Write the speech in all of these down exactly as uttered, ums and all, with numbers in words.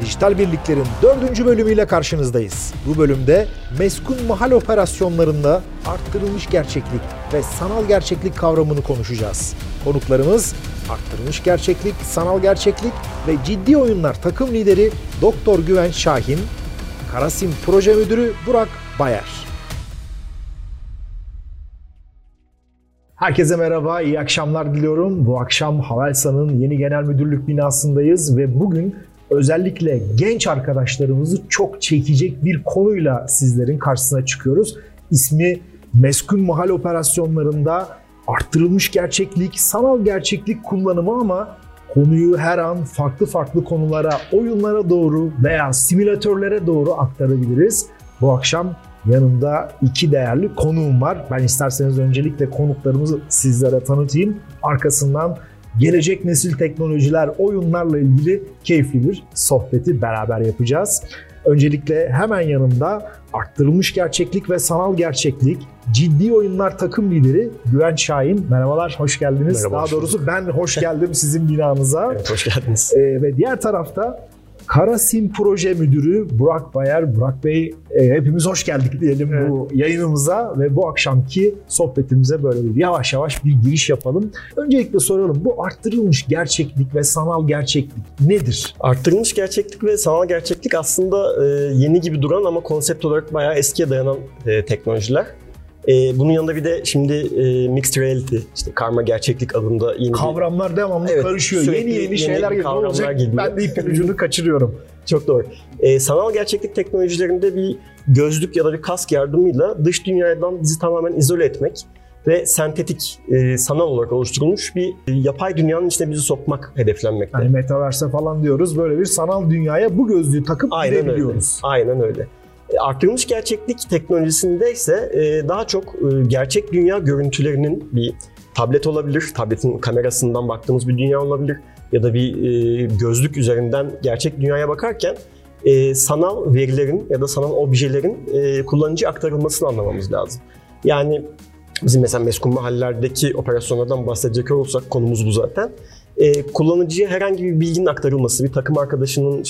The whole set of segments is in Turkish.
Dijital Birliklerin dördüncü bölümüyle karşınızdayız. Bu bölümde Meskun Mahal Operasyonlarında arttırılmış gerçeklik ve sanal gerçeklik kavramını konuşacağız. Konuklarımız arttırılmış gerçeklik, sanal gerçeklik ve ciddi oyunlar takım lideri doktor Güvenç Şahin, Karasım Proje Müdürü Burak Bayer. Herkese merhaba, iyi akşamlar diliyorum. Bu akşam Havelsan'ın yeni genel müdürlük binasındayız ve bugün özellikle genç arkadaşlarımızı çok çekecek bir konuyla sizlerin karşısına çıkıyoruz. İsmi Meskun Mahal Operasyonlarında arttırılmış gerçeklik, sanal gerçeklik kullanımı ama konuyu her an farklı farklı konulara, oyunlara doğru veya simülatörlere doğru aktarabiliriz. Bu akşam yanımda iki değerli konuğum var. Ben isterseniz öncelikle konuklarımızı sizlere tanıtayım. Arkasından gelecek nesil teknolojiler, oyunlarla ilgili keyifli bir sohbeti beraber yapacağız. Öncelikle hemen yanımda arttırılmış gerçeklik ve sanal gerçeklik, ciddi oyunlar takım lideri Güvenç Şahin. Merhabalar, hoş geldiniz. Merhaba, Daha hoş doğrusu ben hoş geldim sizin binanıza. Evet, hoş geldiniz. Ee, ve diğer tarafta Karasım Proje Müdürü Burak Bayer. Burak Bey, e, hepimiz hoş geldik diyelim evet. Bu yayınımıza ve bu akşamki sohbetimize böyle bir yavaş yavaş bir giriş yapalım. Öncelikle soralım, bu arttırılmış gerçeklik ve sanal gerçeklik nedir? Arttırılmış gerçeklik ve sanal gerçeklik aslında e, yeni gibi duran ama konsept olarak bayağı eskiye dayanan e, teknolojiler. Ee, bunun yanında bir de şimdi e, Mixed Reality, işte karma gerçeklik adında yeni kavramlar bir... devamlı evet, karışıyor. Yeni yeni, yeni şeyler yeni kavramlar geliyor. Ben de ipin ucunu kaçırıyorum. Çok doğru. Ee, sanal gerçeklik teknolojilerinde bir gözlük ya da bir kask yardımıyla dış dünyadan bizi tamamen izole etmek ve sentetik, e, sanal olarak oluşturulmuş bir yapay dünyanın içine bizi sokmak hedeflenmekte. Yani metaverse falan diyoruz, böyle bir sanal dünyaya bu gözlüğü takıp gidebiliyoruz. Aynen öyle. Arttırılmış gerçeklik teknolojisinde ise daha çok gerçek dünya görüntülerinin, bir tablet olabilir, tabletin kamerasından baktığımız bir dünya olabilir ya da bir gözlük üzerinden gerçek dünyaya bakarken sanal verilerin ya da sanal objelerin kullanıcıya aktarılmasını anlamamız lazım. Yani bizim mesela meskun mahallerdeki operasyonlardan bahsedecek olursak konumuz bu zaten. Kullanıcıya herhangi bir bilginin aktarılması, bir takım arkadaşının,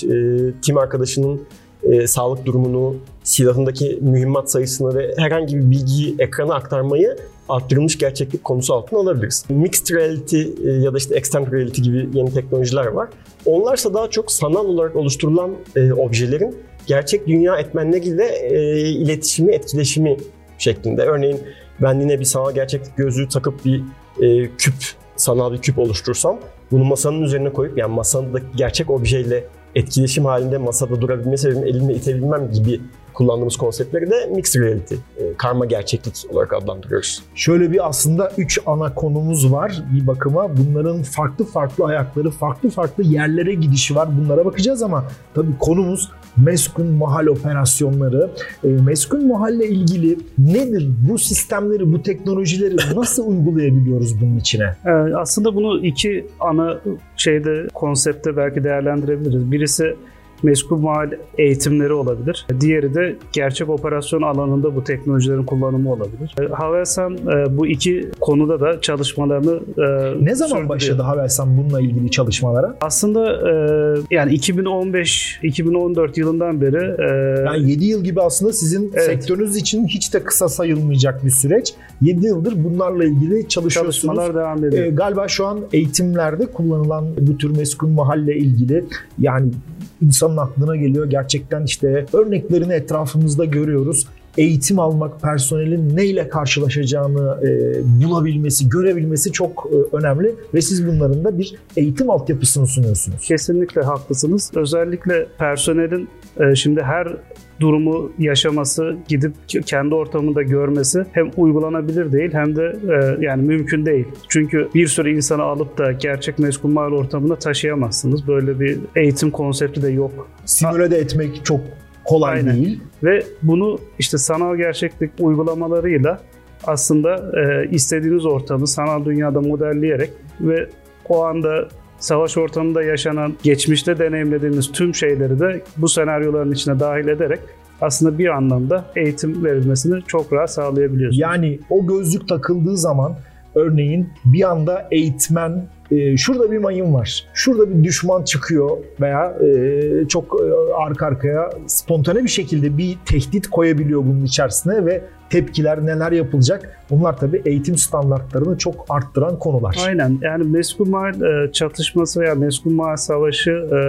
tim arkadaşının E, sağlık durumunu, silahındaki mühimmat sayısını ve herhangi bir bilgiyi ekrana aktarmayı arttırılmış gerçeklik konusu altına alabiliriz. Mixed Reality e, ya da işte Extended Reality gibi yeni teknolojiler var. Onlarsa daha çok sanal olarak oluşturulan e, objelerin gerçek dünya etmenleriyle e, iletişimi, etkileşimi şeklinde. Örneğin ben yine bir sanal gerçeklik gözlüğü takıp bir e, küp, sanal bir küp oluştursam, bunu masanın üzerine koyup, yani masadaki gerçek objeyle etkileşim halinde masada durabilme sebebim, elimle itebilmem gibi kullandığımız konseptleri de Mixed Reality, karma gerçeklik olarak adlandırıyoruz. Şöyle bir aslında üç ana konumuz var bir bakıma. Bunların farklı farklı ayakları, farklı farklı yerlere gidişi var. Bunlara bakacağız ama tabii konumuz meskun mahal operasyonları. E, meskun mahalle ilgili nedir? Bu sistemleri, bu teknolojileri nasıl uygulayabiliyoruz bunun içine? E, aslında bunu iki ana şeyde, konsepte belki değerlendirebiliriz. Birisi meskun mahal eğitimleri olabilir. Diğeri de gerçek operasyon alanında bu teknolojilerin kullanımı olabilir. Havelsan bu iki konuda da çalışmalarını ne zaman sürdürüyor. Başladı Havelsan bununla ilgili çalışmalara? Aslında yani iki bin on beş iki bin on dört yılından beri, yani yedi yıl gibi aslında sizin evet. sektörünüz için hiç de kısa sayılmayacak bir süreç. yedi yıldır bunlarla ilgili çalışıyorsunuz. Çalışmalar devam ediyor. Galiba şu an eğitimlerde kullanılan bu tür meskun mahalle ilgili, yani İnsanın aklına geliyor gerçekten, işte örneklerini etrafımızda görüyoruz. Eğitim almak, personelin neyle karşılaşacağını e, bulabilmesi, görebilmesi çok e, önemli ve siz bunların da bir eğitim altyapısını sunuyorsunuz. Kesinlikle haklısınız. Özellikle personelin e, şimdi her durumu yaşaması, gidip kendi ortamında görmesi hem uygulanabilir değil hem de e, yani mümkün değil. Çünkü bir sürü insanı alıp da gerçek meskun mahal ortamına taşıyamazsınız. Böyle bir eğitim konsepti de yok. Simüle de etmek çok kolay Aynen. değil. Ve bunu işte sanal gerçeklik uygulamalarıyla aslında e, istediğiniz ortamı sanal dünyada modelleyerek ve o anda savaş ortamında yaşanan, geçmişte deneyimlediğiniz tüm şeyleri de bu senaryoların içine dahil ederek aslında bir anlamda eğitim verilmesini çok rahat sağlayabiliyorsunuz. Yani o gözlük takıldığı zaman örneğin bir anda eğitmen e, şurada bir mayın var, şurada bir düşman çıkıyor veya e, çok e, arka arkaya spontane bir şekilde bir tehdit koyabiliyor bunun içerisine ve tepkiler neler yapılacak? Bunlar tabii eğitim standartlarını çok arttıran konular. Aynen, yani Meskun Mahal çatışması veya Meskun Mahal savaşı e,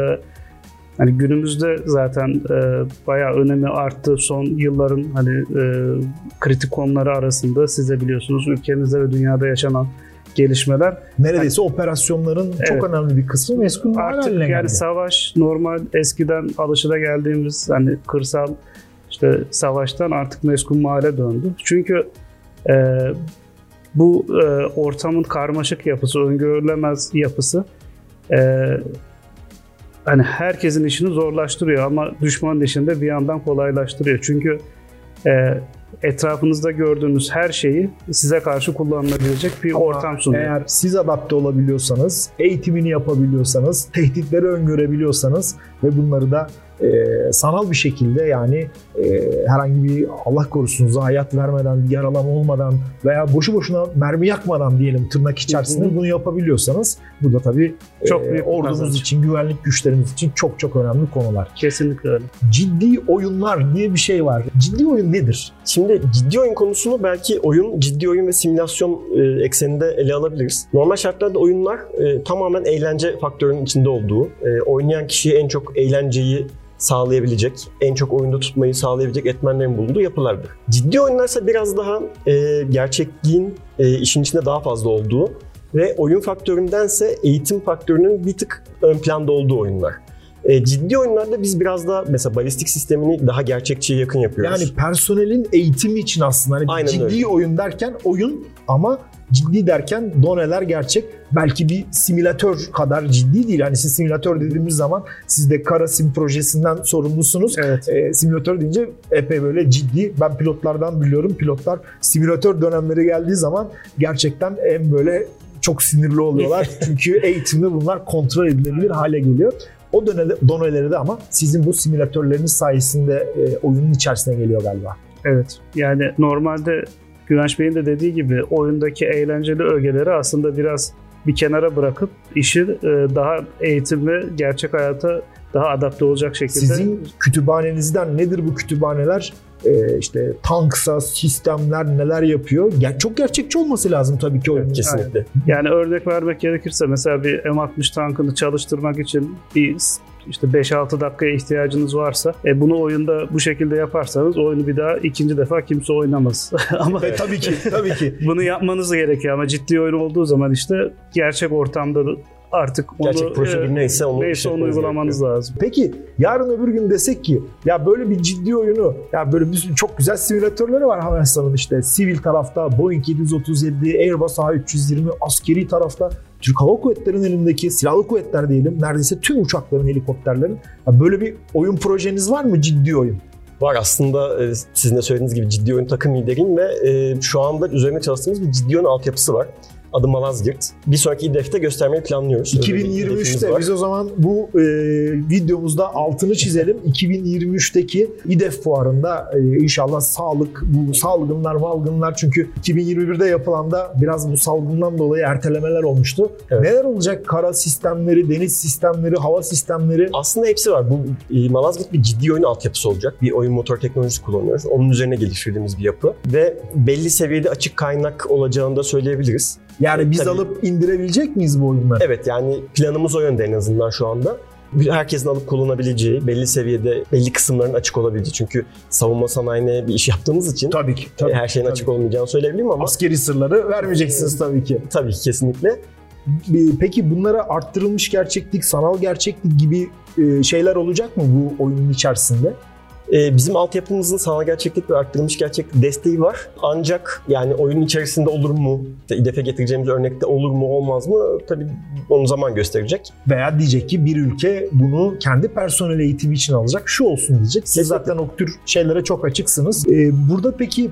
hani günümüzde zaten e, bayağı önemi arttı son yılların hani e, kritik konuları arasında. Siz de biliyorsunuz ülkemizde ve dünyada yaşanan gelişmeler. Neredeyse yani, operasyonların evet, çok önemli bir kısmı Meskun Mahal haline geldi. Artık yani savaş normal eskiden alışılageldiğimiz hani kırsal işte savaştan artık Meskun Mahal'e döndü. Çünkü e, bu e, ortamın karmaşık yapısı, öngörülemez yapısı e, hani herkesin işini zorlaştırıyor ama düşmanın işini de bir yandan kolaylaştırıyor. Çünkü e, etrafınızda gördüğünüz her şeyi size karşı kullanılabilecek bir ama ortam sunuyor. Eğer siz adapte olabiliyorsanız, eğitimini yapabiliyorsanız, tehditleri öngörebiliyorsanız ve bunları da e, sanal bir şekilde yani e, herhangi bir Allah korusun hayat vermeden, bir yaralama olmadan veya boşu boşuna mermi yakmadan diyelim tırnak içerisinde hı hı. bunu yapabiliyorsanız bu da tabii çok e, ordumuz kazanç için, güvenlik güçlerimiz için çok çok önemli konular. Kesinlikle öyle. Ciddi oyunlar diye bir şey var. Ciddi oyun nedir? Şimdi ciddi oyun konusunu belki oyun, ciddi oyun ve simülasyon e, ekseninde ele alabiliriz. Normal şartlarda oyunlar e, tamamen eğlence faktörünün içinde olduğu, e, oynayan kişiye en çok eğlenceyi sağlayabilecek, en çok oyunda tutmayı sağlayabilecek etmenlerin bulunduğu yapılardır. Ciddi oyunlarsa biraz daha e, gerçekliğin e, işin içinde daha fazla olduğu ve oyun faktöründense eğitim faktörünün bir tık ön planda olduğu oyunlar. Ciddi oyunlarda biz biraz daha mesela balistik sistemini daha gerçekçiye yakın yapıyoruz. Yani personelin eğitimi için aslında hani ciddi öyle. Oyun derken oyun ama ciddi derken doneler gerçek. Belki bir simülatör kadar ciddi değil. Hani siz simülatör dediğimiz zaman siz de Karasım projesinden sorumlusunuz. Evet. E, simülatör deyince epey böyle ciddi. Ben pilotlardan biliyorum. Pilotlar simülatör dönemleri geldiği zaman gerçekten en böyle çok sinirli oluyorlar. Çünkü eğitimde bunlar kontrol edilebilir hale geliyor. O doneleri de ama sizin bu simülatörleriniz sayesinde e, oyunun içerisine geliyor galiba. Evet, yani normalde Güvenç Bey'in de dediği gibi oyundaki eğlenceli ögeleri aslında biraz bir kenara bırakıp işi e, daha eğitimli, gerçek hayata daha adapte olacak şekilde. Sizin kütüphanenizden nedir bu kütüphaneler? E, işte tanksa sistemler neler yapıyor? Ger- çok gerçekçi olması lazım tabii ki oyunun. Kesinlikle. Yani örnek vermek gerekirse mesela bir M altmış tankını çalıştırmak için bir işte beş altı dakikaya ihtiyacınız varsa e, bunu oyunda bu şekilde yaparsanız oyunu bir daha ikinci defa kimse oynamaz. Ama e, tabii ki tabii ki bunu yapmanız gerekiyor ama ciddi oyun olduğu zaman işte gerçek ortamda artık onu, gerçek prosedür neyse onu, neyse onu uygulamanız gerekiyor. Lazım. Peki yarın öbür gün desek ki ya böyle bir ciddi oyunu, ya böyle bir, çok güzel simülatörleri var Havelsan'ın işte sivil tarafta Boeing yedi yüz otuz yedi, Airbus A üç yüz yirmi, askeri tarafta Türk Hava Kuvvetleri'nin elindeki silahlı kuvvetler diyelim, neredeyse tüm uçakların, helikopterlerin. Ya böyle bir oyun projeniz var mı, ciddi oyun? Var aslında sizin de söylediğiniz gibi ciddi oyun takım lideriyim ve şu anda üzerine çalıştığımız bir ciddi oyun altyapısı var. Adı Malazgirt. Bir sonraki I D E F'te göstermeyi planlıyoruz. iki bin yirmi üçte biz o zaman bu e, videomuzda altını çizelim. iki bin yirmi üçteki I D E F fuarında e, inşallah sağlık, bu salgınlar, valgınlar çünkü iki bin yirmi birde yapılan da biraz bu salgından dolayı ertelemeler olmuştu. Evet. Neler olacak? Kara sistemleri, deniz sistemleri, hava sistemleri. Aslında hepsi var. Bu e, Malazgirt bir ciddi oyun altyapısı olacak. Bir oyun motor teknolojisi kullanıyoruz. Onun üzerine geliştirdiğimiz bir yapı ve belli seviyede açık kaynak olacağını da söyleyebiliriz. Yani biz tabii alıp indirebilecek miyiz bu oyunları? Evet, yani planımız o yönde en azından şu anda. Herkesin alıp kullanabileceği, belli seviyede, belli kısımların açık olabileceği. Çünkü savunma sanayine bir iş yaptığımız için tabii ki, tabii, her şeyin tabii açık olmayacağını söyleyebilirim ama askeri sırları vermeyeceksiniz tabii ki. Tabii ki, kesinlikle. Peki bunlara arttırılmış gerçeklik, sanal gerçeklik gibi şeyler olacak mı bu oyunun içerisinde? Bizim altyapımızın sanal gerçeklik ve arttırılmış gerçeklik desteği var. Ancak yani oyunun içerisinde olur mu, I D E F'e getireceğimiz örnekte olur mu olmaz mı tabii onu zaman gösterecek. Veya diyecek ki bir ülke bunu kendi personel eğitimi için alacak, şu olsun diyecek. Siz kesinlikle zaten o tür şeylere çok açıksınız. Burada peki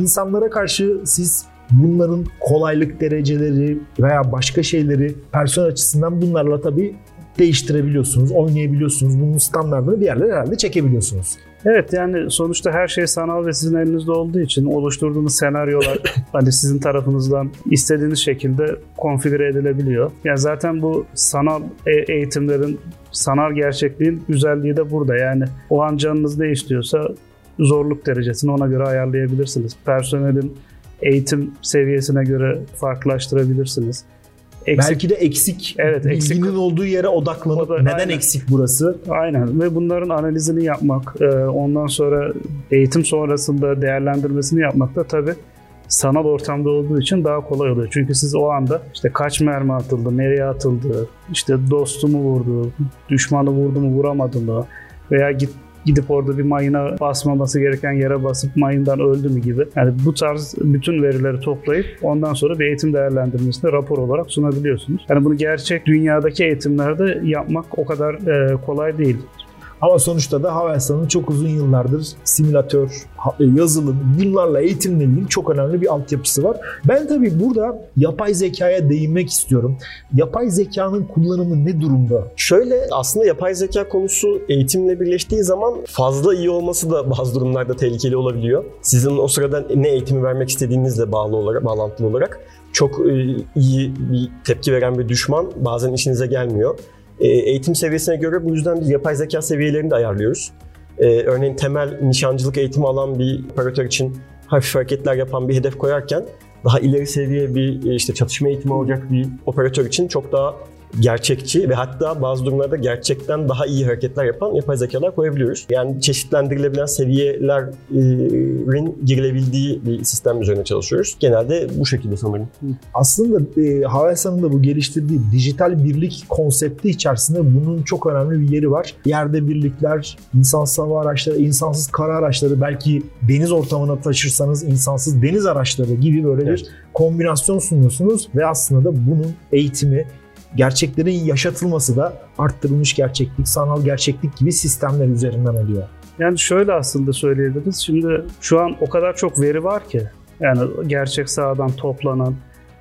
insanlara karşı siz bunların kolaylık dereceleri veya başka şeyleri personel açısından bunlarla tabii değiştirebiliyorsunuz, oynayabiliyorsunuz. Bunun standartını bir yerlere herhalde çekebiliyorsunuz. Evet, yani sonuçta her şey sanal ve sizin elinizde olduğu için oluşturduğunuz senaryolar hani sizin tarafınızdan istediğiniz şekilde konfigüre edilebiliyor. Yani zaten bu sanal e- eğitimlerin, sanal gerçekliğin güzelliği de burada. Yani o an canınız ne istiyorsa zorluk derecesini ona göre ayarlayabilirsiniz. Personelin eğitim seviyesine göre farklılaştırabilirsiniz. Eksik, belki de eksik, evet, bilginin eksik olduğu yere odaklanıp da, neden aynen. eksik burası? Aynen, ve bunların analizini yapmak, ondan sonra eğitim sonrasında değerlendirmesini yapmak da tabii sanal ortamda olduğu için daha kolay oluyor. Çünkü siz o anda işte kaç mermi atıldı, nereye atıldı, işte dostumu vurdu, düşmanı vurdu mu vuramadı mı veya git gidip orada bir mayına basmaması gereken yere basıp mayından öldü mü gibi. Yani bu tarz bütün verileri toplayıp ondan sonra bir eğitim değerlendirmesini rapor olarak sunabiliyorsunuz. Yani bunu gerçek dünyadaki eğitimlerde yapmak o kadar e, kolay değil. Ama sonuçta da Havelsan'ın çok uzun yıllardır simülatör, yazılım, bunlarla eğitimle ilgili çok önemli bir altyapısı var. Ben tabii burada yapay zekaya değinmek istiyorum. Yapay zekanın kullanımı ne durumda? Şöyle, aslında yapay zeka konusu eğitimle birleştiği zaman fazla iyi olması da bazı durumlarda tehlikeli olabiliyor. Sizin o sırada ne eğitimi vermek istediğinizle bağlı olarak, bağlantılı olarak çok iyi bir tepki veren bir düşman bazen işinize gelmiyor. Eğitim seviyesine göre bu yüzden biz yapay zeka seviyelerini de ayarlıyoruz. Ee, örneğin temel nişancılık eğitimi alan bir operatör için hafif hareketler yapan bir hedef koyarken daha ileri seviye bir işte çatışma eğitimi olacak bir operatör için çok daha gerçekçi ve hatta bazı durumlarda gerçekten daha iyi hareketler yapan yapay zekalar koyabiliyoruz. Yani çeşitlendirilebilen seviyelerin girilebildiği bir sistem üzerine çalışıyoruz. Genelde bu şekilde sanırım. Aslında e, Havelsan'ın da bu geliştirdiği dijital birlik konsepti içerisinde bunun çok önemli bir yeri var. Yerde birlikler, insansız hava araçları, insansız kara araçları, belki deniz ortamına taşırsanız insansız deniz araçları gibi böyle evet. bir kombinasyon sunuyorsunuz ve aslında da bunun eğitimi, gerçeklerin yaşatılması da arttırılmış gerçeklik, sanal gerçeklik gibi sistemler üzerinden oluyor. Yani şöyle aslında söyleyebiliriz. Şimdi şu an o kadar çok veri var ki, yani gerçek sahadan toplanan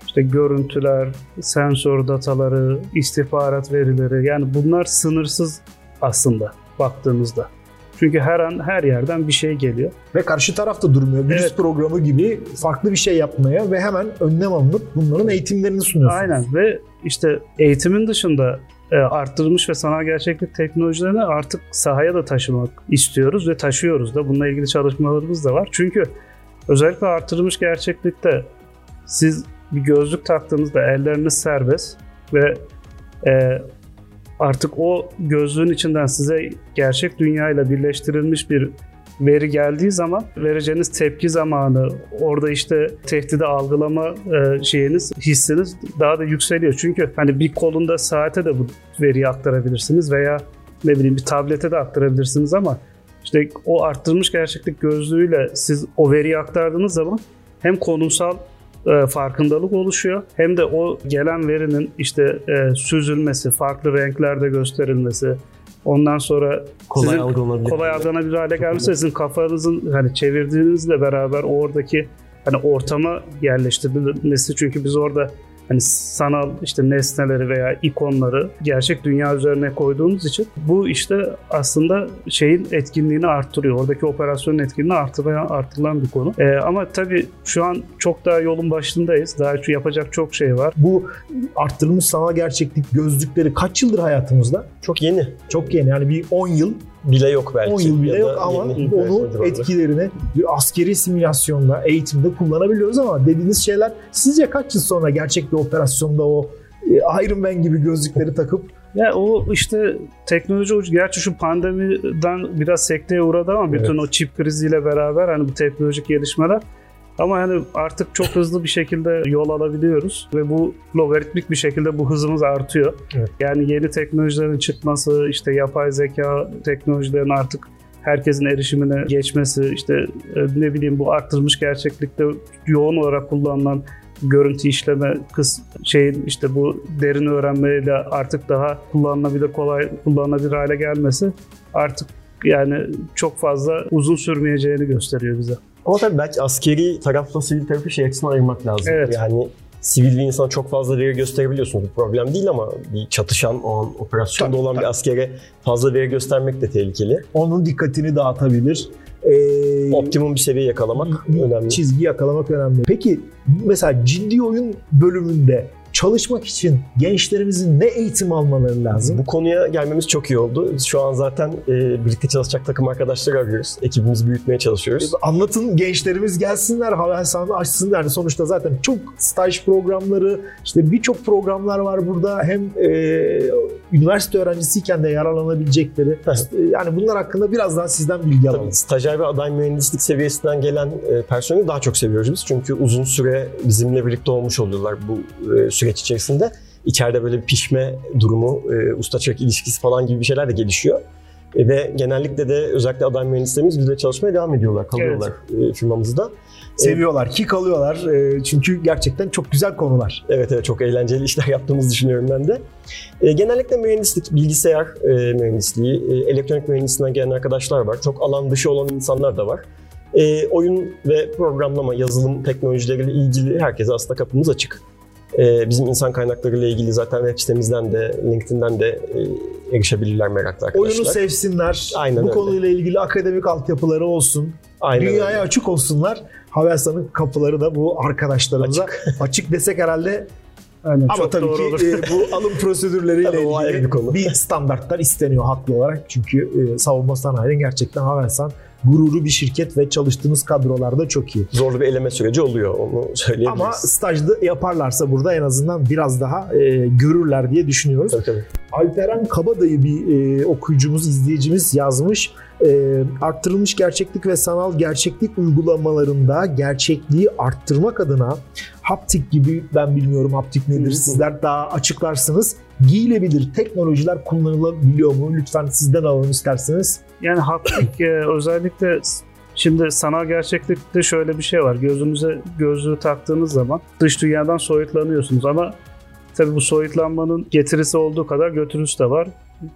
işte görüntüler, sensör dataları, istihbarat verileri, yani bunlar sınırsız aslında baktığımızda. Çünkü her an her yerden bir şey geliyor. Ve karşı taraf da durmuyor. Virüs evet. programı gibi farklı bir şey yapmaya ve hemen önlem alınıp bunların eğitimlerini sunuyorsunuz. Aynen, ve işte eğitimin dışında arttırılmış ve sanal gerçeklik teknolojilerini artık sahaya da taşımak istiyoruz ve taşıyoruz da. Bununla ilgili çalışmalarımız da var. Çünkü özellikle arttırılmış gerçeklikte siz bir gözlük taktığınızda elleriniz serbest ve e, artık o gözlüğün içinden size gerçek dünyayla birleştirilmiş bir veri geldiği zaman vereceğiniz tepki zamanı, orada işte tehdidi algılama e, şeyiniz, hissiniz daha da yükseliyor. Çünkü hani bir kolunda saate de bu veriyi aktarabilirsiniz veya ne bileyim bir tablete de aktarabilirsiniz ama işte o arttırılmış gerçeklik gözlüğüyle siz o veriyi aktardığınız zaman hem konumsal farkındalık oluşuyor. Hem de o gelen verinin işte e, süzülmesi, farklı renklerde gösterilmesi, ondan sonra kolay algılanabilir, kolay algılanabilir hale gelmesi, sizin kafanızın hani çevirdiğinizle beraber oradaki hani ortama yerleştirilmesi. Çünkü biz orada hani sanal işte nesneleri veya ikonları gerçek dünya üzerine koyduğumuz için bu işte aslında şeyin etkinliğini arttırıyor. Oradaki operasyonun etkinliğini artıran, artırılan bir konu. Ee, ama tabii şu an çok daha yolun başındayız. Daha yapacak çok şey var. Bu arttırılmış sanal gerçeklik gözlükleri kaç yıldır hayatımızda? Çok yeni. Çok yeni. Yani bir on yıl bile yok belki. on yıl bile yok ama onun etkilerini bir askeri simülasyonla, eğitimde kullanabiliyoruz ama dediğiniz şeyler sizce kaç yıl sonra gerçek bir operasyonda o Iron Man gibi gözlükleri takıp ya o işte teknoloji, gerçi şu pandemiden biraz sekteye uğradı ama bütün evet. o çip kriziyle beraber hani bu teknolojik gelişmeler ama hani artık çok hızlı bir şekilde yol alabiliyoruz ve bu logaritmik bir şekilde bu hızımız artıyor. Evet. Yani yeni teknolojilerin çıkması, işte yapay zeka teknolojilerin artık herkesin erişimine geçmesi, işte ne bileyim bu arttırılmış gerçeklikte yoğun olarak kullanılan görüntü işleme kısmı, şeyin işte bu derin öğrenmeyle artık daha kullanılabilir, kolay kullanılabilir hale gelmesi artık yani çok fazla uzun sürmeyeceğini gösteriyor bize. Ama tabii belki askeri tarafla sivil tarafı şey açısından ayırmak lazım. Evet. Yani sivil bir insana çok fazla veri gösterebiliyorsunuz. Bu problem değil ama bir çatışan o an operasyonda tabii, olan tabii. bir askere fazla veri göstermek de tehlikeli. Onun dikkatini dağıtabilir. Ee, Optimum bir seviye yakalamak bir önemli. Çizgi yakalamak önemli. Peki mesela ciddi oyun bölümünde çalışmak için gençlerimizin ne eğitim almaları lazım? Bu konuya gelmemiz çok iyi oldu. Şu an zaten e, birlikte çalışacak takım arkadaşları arıyoruz. Ekibimizi büyütmeye çalışıyoruz. Anlatın, gençlerimiz gelsinler, Havelsan'ı açsınlar. Sonuçta zaten çok staj programları, işte birçok programlar var burada. Hem e, üniversite öğrencisiyken de yararlanabilecekleri. Yani bunlar hakkında biraz daha sizden bilgi alalım. Tabii, stajyer ve aday mühendislik seviyesinden gelen e, personeli daha çok seviyoruz biz. Çünkü uzun süre bizimle birlikte olmuş oluyorlar bu e, süreç içerisinde. İçeride böyle bir pişme durumu, e, usta çırak ilişkisi falan gibi bir şeyler de gelişiyor. E, ve genellikle de özellikle aday mühendislerimiz bizle çalışmaya devam ediyorlar, kalıyorlar evet. e, firmamızda. Seviyorlar ki kalıyorlar. E, çünkü gerçekten çok güzel konular. Evet evet, çok eğlenceli işler yaptığımızı düşünüyorum ben de. E, genellikle mühendislik, bilgisayar e, mühendisliği, e, elektronik mühendisliğinden gelen arkadaşlar var. Çok alan dışı olan insanlar da var. E, oyun ve programlama, yazılım teknolojileriyle ilgili herkese aslında kapımız açık. Bizim insan kaynaklarıyla ilgili zaten web sitemizden de, LinkedIn'den de erişebilirler meraklı arkadaşlar. Oyunu sevsinler, aynen bu öyle. Konuyla ilgili akademik altyapıları olsun, aynen dünyaya öyle. Açık olsunlar. Havelsan'ın kapıları da bu arkadaşlarımıza açık, açık desek herhalde. Aynen, ama tabii ki e, bu alım prosedürleriyle ilgili bir, konu. bir standartlar isteniyor haklı olarak. Çünkü e, savunma sanayinin gerçekten Havelsan gururu bir şirket ve çalıştığınız kadrolarda çok iyi. Zorlu bir eleme süreci oluyor, onu söyleyebiliriz. Ama stajda yaparlarsa burada en azından biraz daha e, görürler diye düşünüyoruz. Tabii, tabii. Alperen Kabadayı bir e, okuyucumuz, izleyicimiz yazmış. E, arttırılmış gerçeklik ve sanal gerçeklik uygulamalarında gerçekliği arttırmak adına haptik gibi, ben bilmiyorum haptik nedir, sizler daha açıklarsınız. Giyilebilir teknolojiler kullanılabiliyor mu? Lütfen sizden alalım isterseniz. Yani haptik e, özellikle şimdi sanal gerçeklikte şöyle bir şey var. Gözünüze gözlüğü taktığınız zaman dış dünyadan soyutlanıyorsunuz ama tabii bu soyutlanmanın getirisi olduğu kadar götürüsü de var.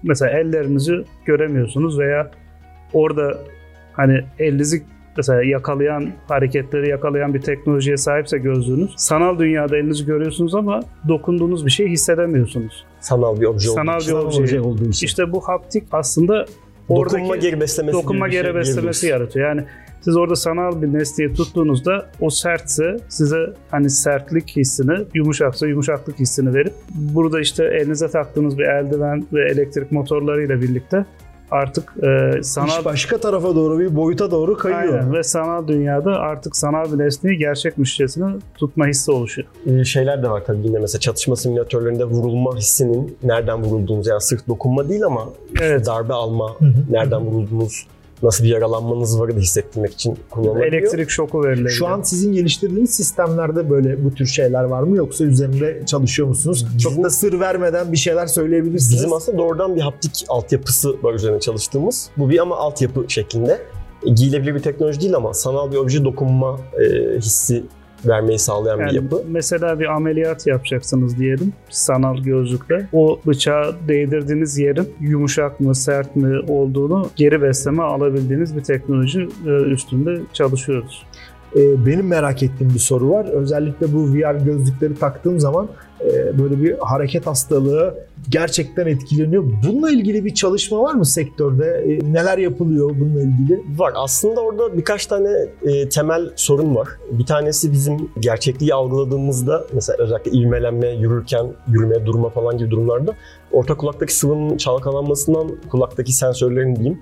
Mesela ellerinizi göremiyorsunuz veya orada hani elinizi mesela yakalayan, hareketleri yakalayan bir teknolojiye sahipse gözlüğünüz, sanal dünyada elinizi görüyorsunuz ama dokunduğunuz bir şeyi hissedemiyorsunuz. Sanal bir obje olduğu, sanal bir obje. Obje olduğu için. İşte bu haptik aslında oradaki dokunma geri beslemesi, dokunma geri beslemesi yaratıyor. Yani siz orada sanal bir nesneyi tuttuğunuzda o sertse size hani sertlik hissini, yumuşaksa yumuşaklık hissini verip burada işte elinize taktığınız bir eldiven ve elektrik motorlarıyla birlikte artık e, sanal... İş başka tarafa doğru, bir boyuta doğru kayıyor. Aynen. Ve sanal dünyada artık sanal bir nesneyi gerçekmişçesine tutma hissi oluşuyor. Ee, şeyler de var tabii yine, mesela çatışma simülatörlerinde vurulma hissinin nereden vurulduğunuz, yani sırf dokunma değil ama evet. darbe alma, hı hı. nereden vurulduğunuz, nasıl bir yaralanmanız varı da hissettirmek için kullanılabiliyor. Elektrik şoku verilebiliyor. Şu an sizin geliştirdiğiniz sistemlerde böyle bu tür şeyler var mı? Yoksa üzerinde çalışıyor musunuz? Bizim, çok da sır vermeden bir şeyler söyleyebilirsiniz. Bizim aslında doğrudan bir haptik altyapısı var üzerine çalıştığımız. Bu bir ama altyapı şeklinde. Giyilebilir bir teknoloji değil ama sanal bir obje dokunma e, hissi vermeyi sağlayan yani bir yapı. Mesela bir ameliyat yapacaksınız diyelim sanal gözlükle. O bıçağı değdirdiğiniz yerin yumuşak mı sert mi olduğunu geri besleme alabildiğiniz bir teknoloji üstünde çalışıyoruz. Benim merak ettiğim bir soru var. Özellikle bu V R gözlükleri taktığım zaman böyle bir hareket hastalığı gerçekten etkileniyor. Bununla ilgili bir çalışma var mı sektörde? Neler yapılıyor bununla ilgili? Var. Aslında orada birkaç tane temel sorun var. Bir tanesi bizim gerçekliği algıladığımızda, mesela özellikle ivmelenme, yürürken, yürüme, durma falan gibi durumlarda orta kulaktaki sıvının çalkalanmasından kulaktaki sensörlerin diyeyim,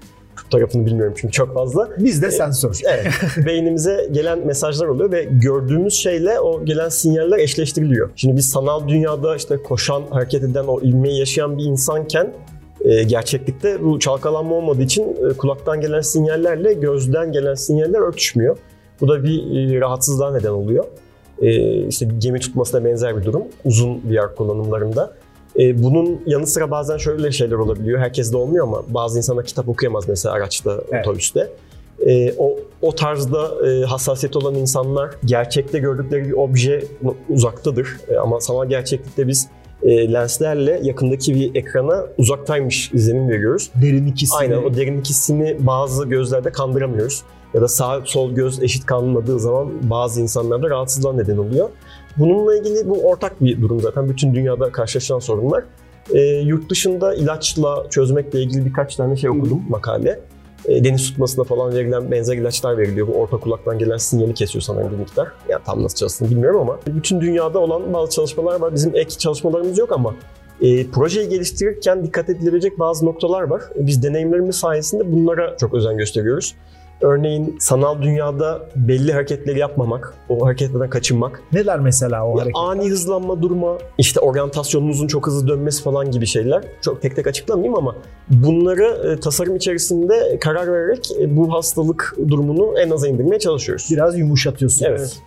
tarafını bilmiyorum çünkü çok fazla. Bizde ee, sensör. Evet. Beynimize gelen mesajlar oluyor ve gördüğümüz şeyle o gelen sinyaller eşleştiriliyor. Şimdi biz sanal dünyada işte koşan, hareket eden, o ilmeği yaşayan bir insanken e, gerçeklikte bu çalkalanma olmadığı için e, kulaktan gelen sinyallerle gözden gelen sinyaller örtüşmüyor. Bu da bir e, rahatsızlığa neden oluyor. E, işte gemi tutmasına benzer bir durum uzun V R kullanımlarında. Bunun yanı sıra bazen şöyle şeyler olabiliyor. Herkes de olmuyor ama bazı insanlar kitap okuyamaz mesela araçta, evet. otobüste. O, o tarzda hassasiyeti olan insanlar gerçekte gördükleri bir obje uzaktadır. Ama sanal gerçeklikte biz lenslerle yakındaki bir ekrana uzaktaymış izlenim veriyoruz. Derinlik hissini. Aynen, o derinlik hissini bazı gözlerde kandıramıyoruz. Ya da sağ sol göz eşit kanılmadığı zaman bazı insanlarda rahatsızlığa neden oluyor. Bununla ilgili bu ortak bir durum zaten. Bütün dünyada karşılaşılan sorunlar. E, yurt dışında ilaçla çözmekle ilgili birkaç tane şey okudum, makale. E, deniz tutmasına falan verilen benzer ilaçlar veriliyor. Bu orta kulaktan gelen sinyali kesiyor sanırım bir miktar. Yani tam nasıl çalıştığını bilmiyorum ama. Bütün dünyada olan bazı çalışmalar var. Bizim ek çalışmalarımız yok ama e, projeyi geliştirirken dikkat edilecek bazı noktalar var. E, biz deneyimlerimiz sayesinde bunlara çok özen gösteriyoruz. Örneğin sanal dünyada belli hareketleri yapmamak, o hareketlerden kaçınmak. Neler mesela o hareketler? Ani hızlanma, durma, işte oryantasyonunuzun çok hızlı dönmesi falan gibi şeyler. Çok tek tek açıklamayayım ama bunları e, tasarım içerisinde karar vererek e, bu hastalık durumunu en aza indirmeye çalışıyoruz. Biraz yumuşatıyorsunuz. Evet.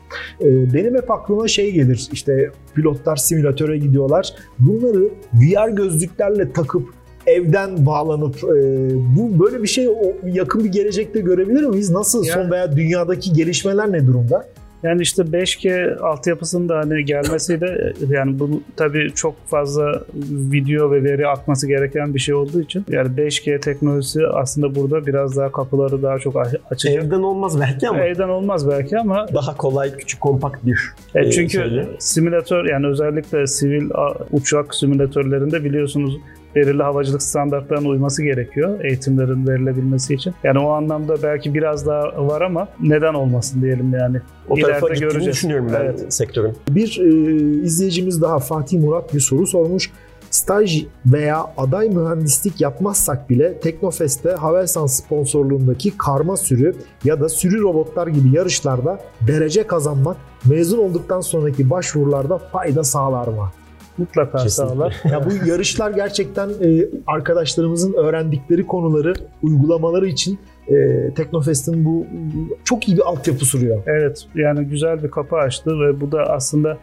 E, benim hep aklıma şey gelir, işte pilotlar simülatöre gidiyorlar. Bunları V R gözlüklerle takıp evden bağlanıp e, bu böyle bir şey o, yakın bir gelecekte görebilir miyiz? Nasıl yani, son veya dünyadaki gelişmeler ne durumda? Yani işte beş G altyapısının da hani gelmesiyle yani bu tabii çok fazla video ve veri akması gereken bir şey olduğu için yani beş G teknolojisi aslında burada biraz daha kapıları daha çok açacak. Evden olmaz belki ama. Evden olmaz belki ama. Daha kolay, küçük, kompakt bir e Çünkü şöyle. simülatör yani özellikle sivil uçak simülatörlerinde biliyorsunuz belirli havacılık standartlarına uyması gerekiyor eğitimlerin verilebilmesi için. Yani o anlamda belki biraz daha var ama neden olmasın diyelim yani. O İleride tarafa gittiğini göreceğiz. düşünüyorum ben evet. sektörün. Bir e, izleyicimiz daha, Fatih Murat, bir soru sormuş. Staj veya aday mühendislik yapmazsak bile Teknofest'te Havelsan sponsorluğundaki karma sürü ya da sürü robotlar gibi yarışlarda derece kazanmak mezun olduktan sonraki başvurularda fayda sağlar mı? Mutlaka Kesinlikle. sağlar. Ya bu yarışlar gerçekten e, arkadaşlarımızın öğrendikleri konuları uygulamaları için e, Teknofest'in bu çok iyi bir altyapı sunuyor. Evet, yani güzel bir kapı açtı ve bu da aslında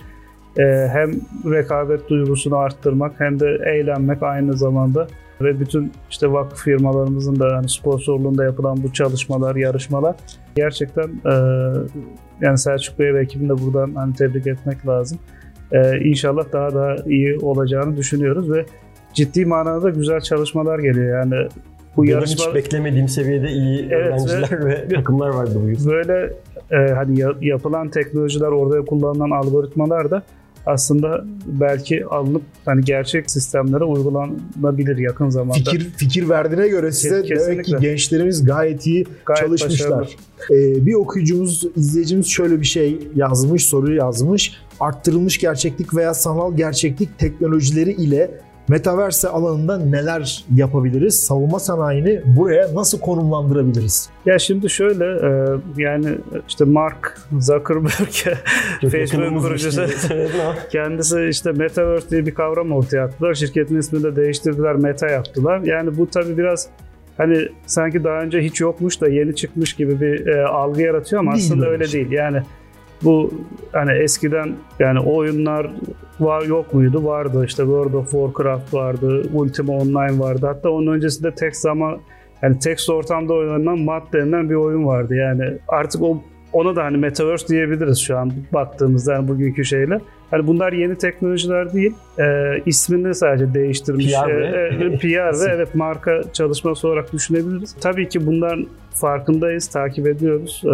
e, hem rekabet duygusunu arttırmak hem de eğlenmek aynı zamanda ve bütün işte vakıf firmalarımızın da yani sponsorluğunda yapılan bu çalışmalar, yarışmalar gerçekten e, yani Selçuk Bey ve ekibini de buradan hani tebrik etmek lazım. Ee, inşallah daha da iyi olacağını düşünüyoruz ve ciddi manada güzel çalışmalar geliyor yani bu Benim yarışma... hiç beklemediğim seviyede iyi evet, öğrenciler ve takımlar vardı bu yüzden. Böyle e, hani yapılan teknolojiler, orada kullanılan algoritmalar da aslında belki alınıp hani gerçek sistemlere uygulanabilir yakın zamanda. Fikir fikir verdiğine göre size Kesinlikle. demek ki gençlerimiz gayet iyi gayet çalışmışlar. Ee, bir okuyucumuz, izleyicimiz şöyle bir şey yazmış, soruyu yazmış. Arttırılmış gerçeklik veya sanal gerçeklik teknolojileri ile metaverse alanında neler yapabiliriz? Savunma sanayini buraya nasıl konumlandırabiliriz? Ya şimdi şöyle, yani işte Mark Zuckerberg, Facebook kurucusu, kendisi işte metaverse diye bir kavram ortaya attılar. Şirketin ismini de değiştirdiler, Meta yaptılar. Yani bu tabii biraz hani sanki daha önce hiç yokmuş da yeni çıkmış gibi bir e, algı yaratıyor ama değil aslında öyle şey. değil. Yani bu hani eskiden yani oyunlar var yok muydu? Vardı. İşte World of Warcraft vardı, Ultima Online vardı. Hatta onun öncesinde tek zaman yani tek ortamda oynanan M A D denilen bir oyun vardı. Yani artık o ona da hani metaverse diyebiliriz şu an baktığımızda yani bugünkü şeyle. Hani bunlar yeni teknolojiler değil. Eee ismini sadece değiştirmiş. P R ve P R evet marka çalışması olarak düşünebiliriz. Tabii ki bunların farkındayız, takip ediyoruz ee,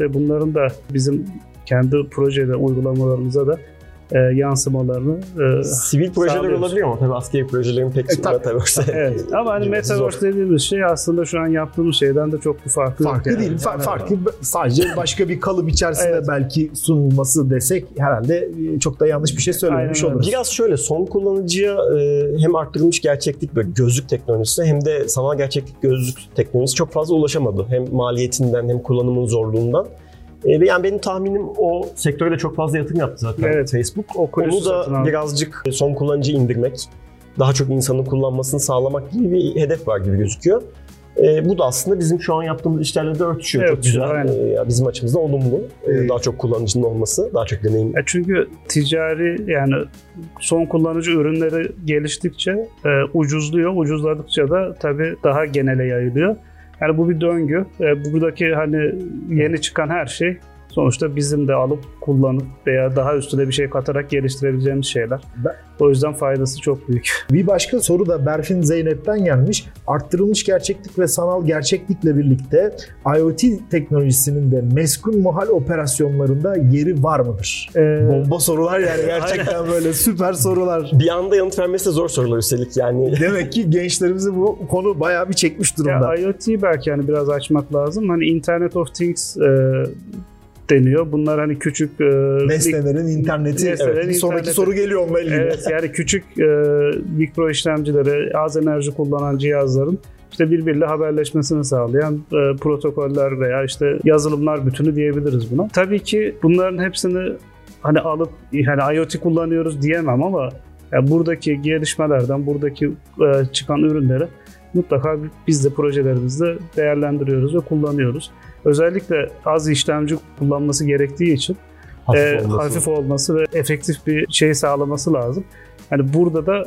ve bunların da bizim kendi projede uygulamalarımıza da e, yansımalarını e, sivil projeler olabiliyor ama tabii askeri projelerin pek e, metaverse. Evet. Ama hani metaverse dediğimiz şey aslında şu an yaptığımız şeyden de çok bir farklı. Farklı yani. değil. Fa- yani farklı evet. sadece başka bir kalıp içerisinde evet. belki sunulması desek herhalde çok da yanlış bir şey söylememiş oluruz. Biraz şöyle son kullanıcıya hem arttırılmış gerçeklik böyle gözlük teknolojisi hem de sanal gerçeklik gözlük teknolojisi çok fazla ulaşamadı. Hem maliyetinden hem kullanımın zorluğundan. Yani benim tahminim o sektöre de çok fazla yatırım yaptı zaten evet, Facebook. O Onu da birazcık son kullanıcıyı indirmek, daha çok insanın kullanmasını sağlamak gibi bir hedef var gibi gözüküyor. E, bu da aslında bizim şu an yaptığımız işlerle de örtüşüyor. Evet, çok güzel. E, bizim açımızdan olumlu. E, daha çok kullanıcının olması, daha çok deneyim. Çünkü ticari yani son kullanıcı ürünleri geliştikçe e, ucuzluyor. Ucuzladıkça da tabii daha genele yayılıyor. Yani bu bir döngü. Buradaki hani yeni çıkan her şey sonuçta bizim de alıp kullanıp veya daha üstüne bir şey katarak geliştirebileceğimiz şeyler. O yüzden faydası çok büyük. Bir başka soru da Berfin Zeynep'ten gelmiş. Arttırılmış gerçeklik ve sanal gerçeklikle birlikte IoT teknolojisinin de meskun mahal operasyonlarında yeri var mıdır? Ee... Bomba sorular yani gerçekten böyle süper sorular. Bir anda yanıt vermesi de zor sorular üstelik yani. Demek ki gençlerimizi bu konu bayağı bir çekmiş durumda. Ya, IoT'yi belki hani biraz açmak lazım. Hani Internet of Things e... deniyor. Bunlar hani küçük... Nesnelerin e, interneti. Nesnelerin evet. interneti. Sonraki soru geliyor onunla ilgili. Evet, yani küçük e, mikro işlemcileri, az enerji kullanan cihazların işte birbiriyle haberleşmesini sağlayan e, protokoller veya işte yazılımlar bütünü diyebiliriz buna. Tabii ki bunların hepsini hani alıp hani IoT kullanıyoruz diyemem ama yani buradaki gelişmelerden, buradaki e, çıkan ürünleri mutlaka biz de projelerimizde değerlendiriyoruz ve kullanıyoruz. Özellikle az işlemci kullanması gerektiği için hafif, e, olması. hafif olması ve efektif bir şey sağlaması lazım. Yani burada da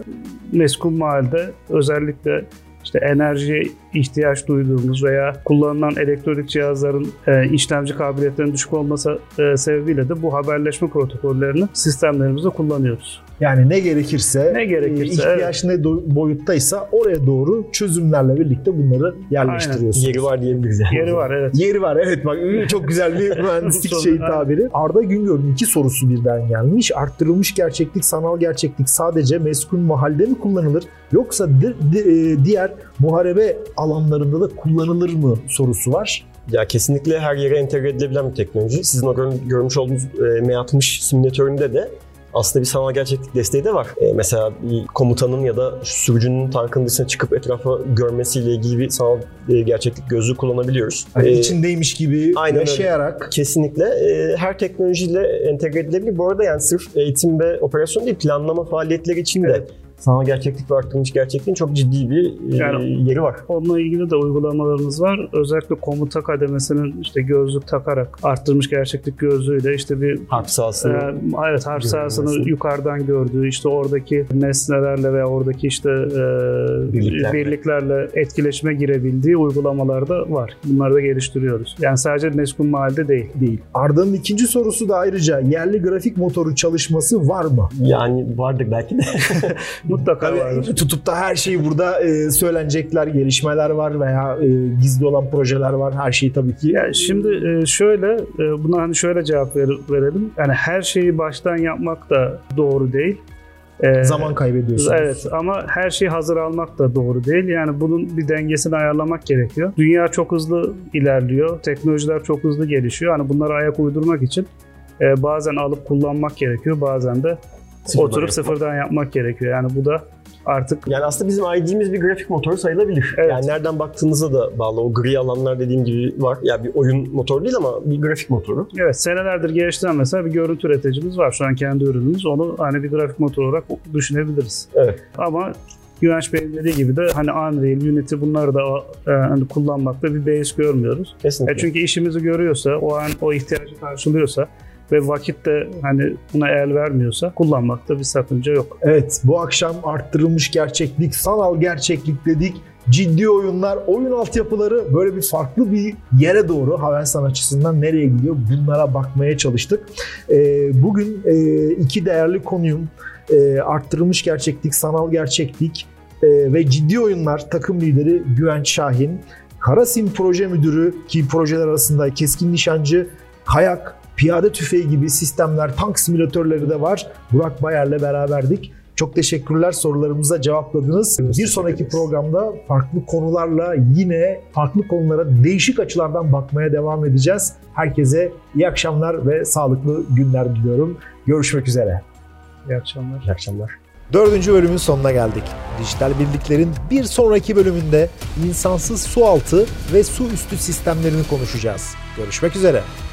meskun mahalde özellikle işte enerjiye ihtiyaç duyduğumuz veya kullanılan elektronik cihazların e, işlemci kabiliyetlerinin düşük olması e, sebebiyle de bu haberleşme protokollerini sistemlerimizde kullanıyoruz. Yani ne gerekirse, ne gerekirse ihtiyaç evet. ne boyuttaysa oraya doğru çözümlerle birlikte bunları yerleştiriyorsunuz. Aynen. Yeri var diyebiliriz. Yani. Yeri var evet. Yeri var evet bak çok güzel bir mühendislik şeyi tabiri. Arda Güngör'ün iki sorusu birden gelmiş. Arttırılmış gerçeklik, sanal gerçeklik sadece meskun mahalde mi kullanılır yoksa di- di- diğer muharebe alanlarında da kullanılır mı sorusu var. Ya kesinlikle her yere entegre edilebilen bir teknoloji. Sizin o görmüş olduğunuz M altmış simülatöründe de aslında bir sanal gerçeklik desteği de var. Ee, mesela bir komutanın ya da sürücünün tankın dışına çıkıp etrafa görmesiyle ilgili bir sanal e, gerçeklik gözlüğü kullanabiliyoruz. Yani ee, içindeymiş gibi aynen yaşayarak. Öyle. Kesinlikle. E, her teknolojiyle entegre edilebilir. Bu arada yani sırf eğitim ve operasyon değil, planlama faaliyetleri için de evet. sanal gerçeklik ve arttırılmış gerçekliğin çok ciddi bir e, yani, yeri var. Onunla ilgili de uygulamalarımız var. Özellikle komuta kademesinin işte gözlük takarak arttırılmış gerçeklik gözlüğüyle işte bir harp sahasını, e, evet, harp sahasını yukarıdan gördüğü işte oradaki nesnelerle veya oradaki işte e, birliklerle. birliklerle etkileşime girebildiği uygulamalarda var. Bunları da geliştiriyoruz. Yani sadece meskun mahalde değil. değil. Arda'nın ikinci sorusu da ayrıca yerli grafik motoru çalışması var mı? Yani vardır belki de. Mutlaka tabii vardır. Tutup da her şeyi burada e, söylenecekler, gelişmeler var veya e, gizli olan projeler var. Her şeyi tabii ki. Yani şimdi e, şöyle, e, buna hani şöyle cevap ver, verelim. Yani her şeyi baştan yapmak da doğru değil. E, Zaman kaybediyorsunuz. Evet ama her şeyi hazır almak da doğru değil. Yani bunun bir dengesini ayarlamak gerekiyor. Dünya çok hızlı ilerliyor. Teknolojiler çok hızlı gelişiyor. Hani bunları ayak uydurmak için e, bazen alıp kullanmak gerekiyor. Bazen de Sıfırdan oturup yapmak. sıfırdan yapmak gerekiyor. Yani bu da artık... Yani aslında bizim I D'miz bir grafik motoru sayılabilir. Evet. Yani nereden baktığınıza da bağlı. O gri alanlar dediğim gibi var. Ya yani bir oyun motoru değil ama bir grafik motoru. Evet. Senelerdir geliştiren mesela bir görüntü üreticimiz var. Şu an kendi ürünümüz. Onu hani bir grafik motoru olarak düşünebiliriz. Evet. Ama Güvenç Bey'in dediği gibi de hani Unreal, Unity bunları da hani kullanmakta bir beis görmüyoruz. Kesinlikle. E çünkü işimizi görüyorsa, o an o ihtiyacı karşılıyorsa ve vakit de hani buna el vermiyorsa kullanmakta bir sakınca yok. Evet, bu akşam arttırılmış gerçeklik, sanal gerçeklik dedik. Ciddi oyunlar, oyun altyapıları böyle bir farklı bir yere doğru Havelsan açısından nereye gidiyor bunlara bakmaya çalıştık. Ee, bugün e, iki değerli konuyum e, arttırılmış gerçeklik, sanal gerçeklik e, ve ciddi oyunlar takım lideri Güvenç Şahin, Karasim proje müdürü ki projeler arasında keskin nişancı, kayak, piyade tüfeği gibi sistemler, tank simülatörleri de var. Burak Bayer'le beraberdik. Çok teşekkürler, sorularımıza cevapladınız. Bir sonraki programda farklı konularla yine farklı konulara değişik açılardan bakmaya devam edeceğiz. Herkese iyi akşamlar ve sağlıklı günler diliyorum. Görüşmek üzere. İyi akşamlar. İyi akşamlar. Dördüncü bölümün sonuna geldik. Dijital Birliklerin bir sonraki bölümünde insansız su altı ve su üstü sistemlerini konuşacağız. Görüşmek üzere.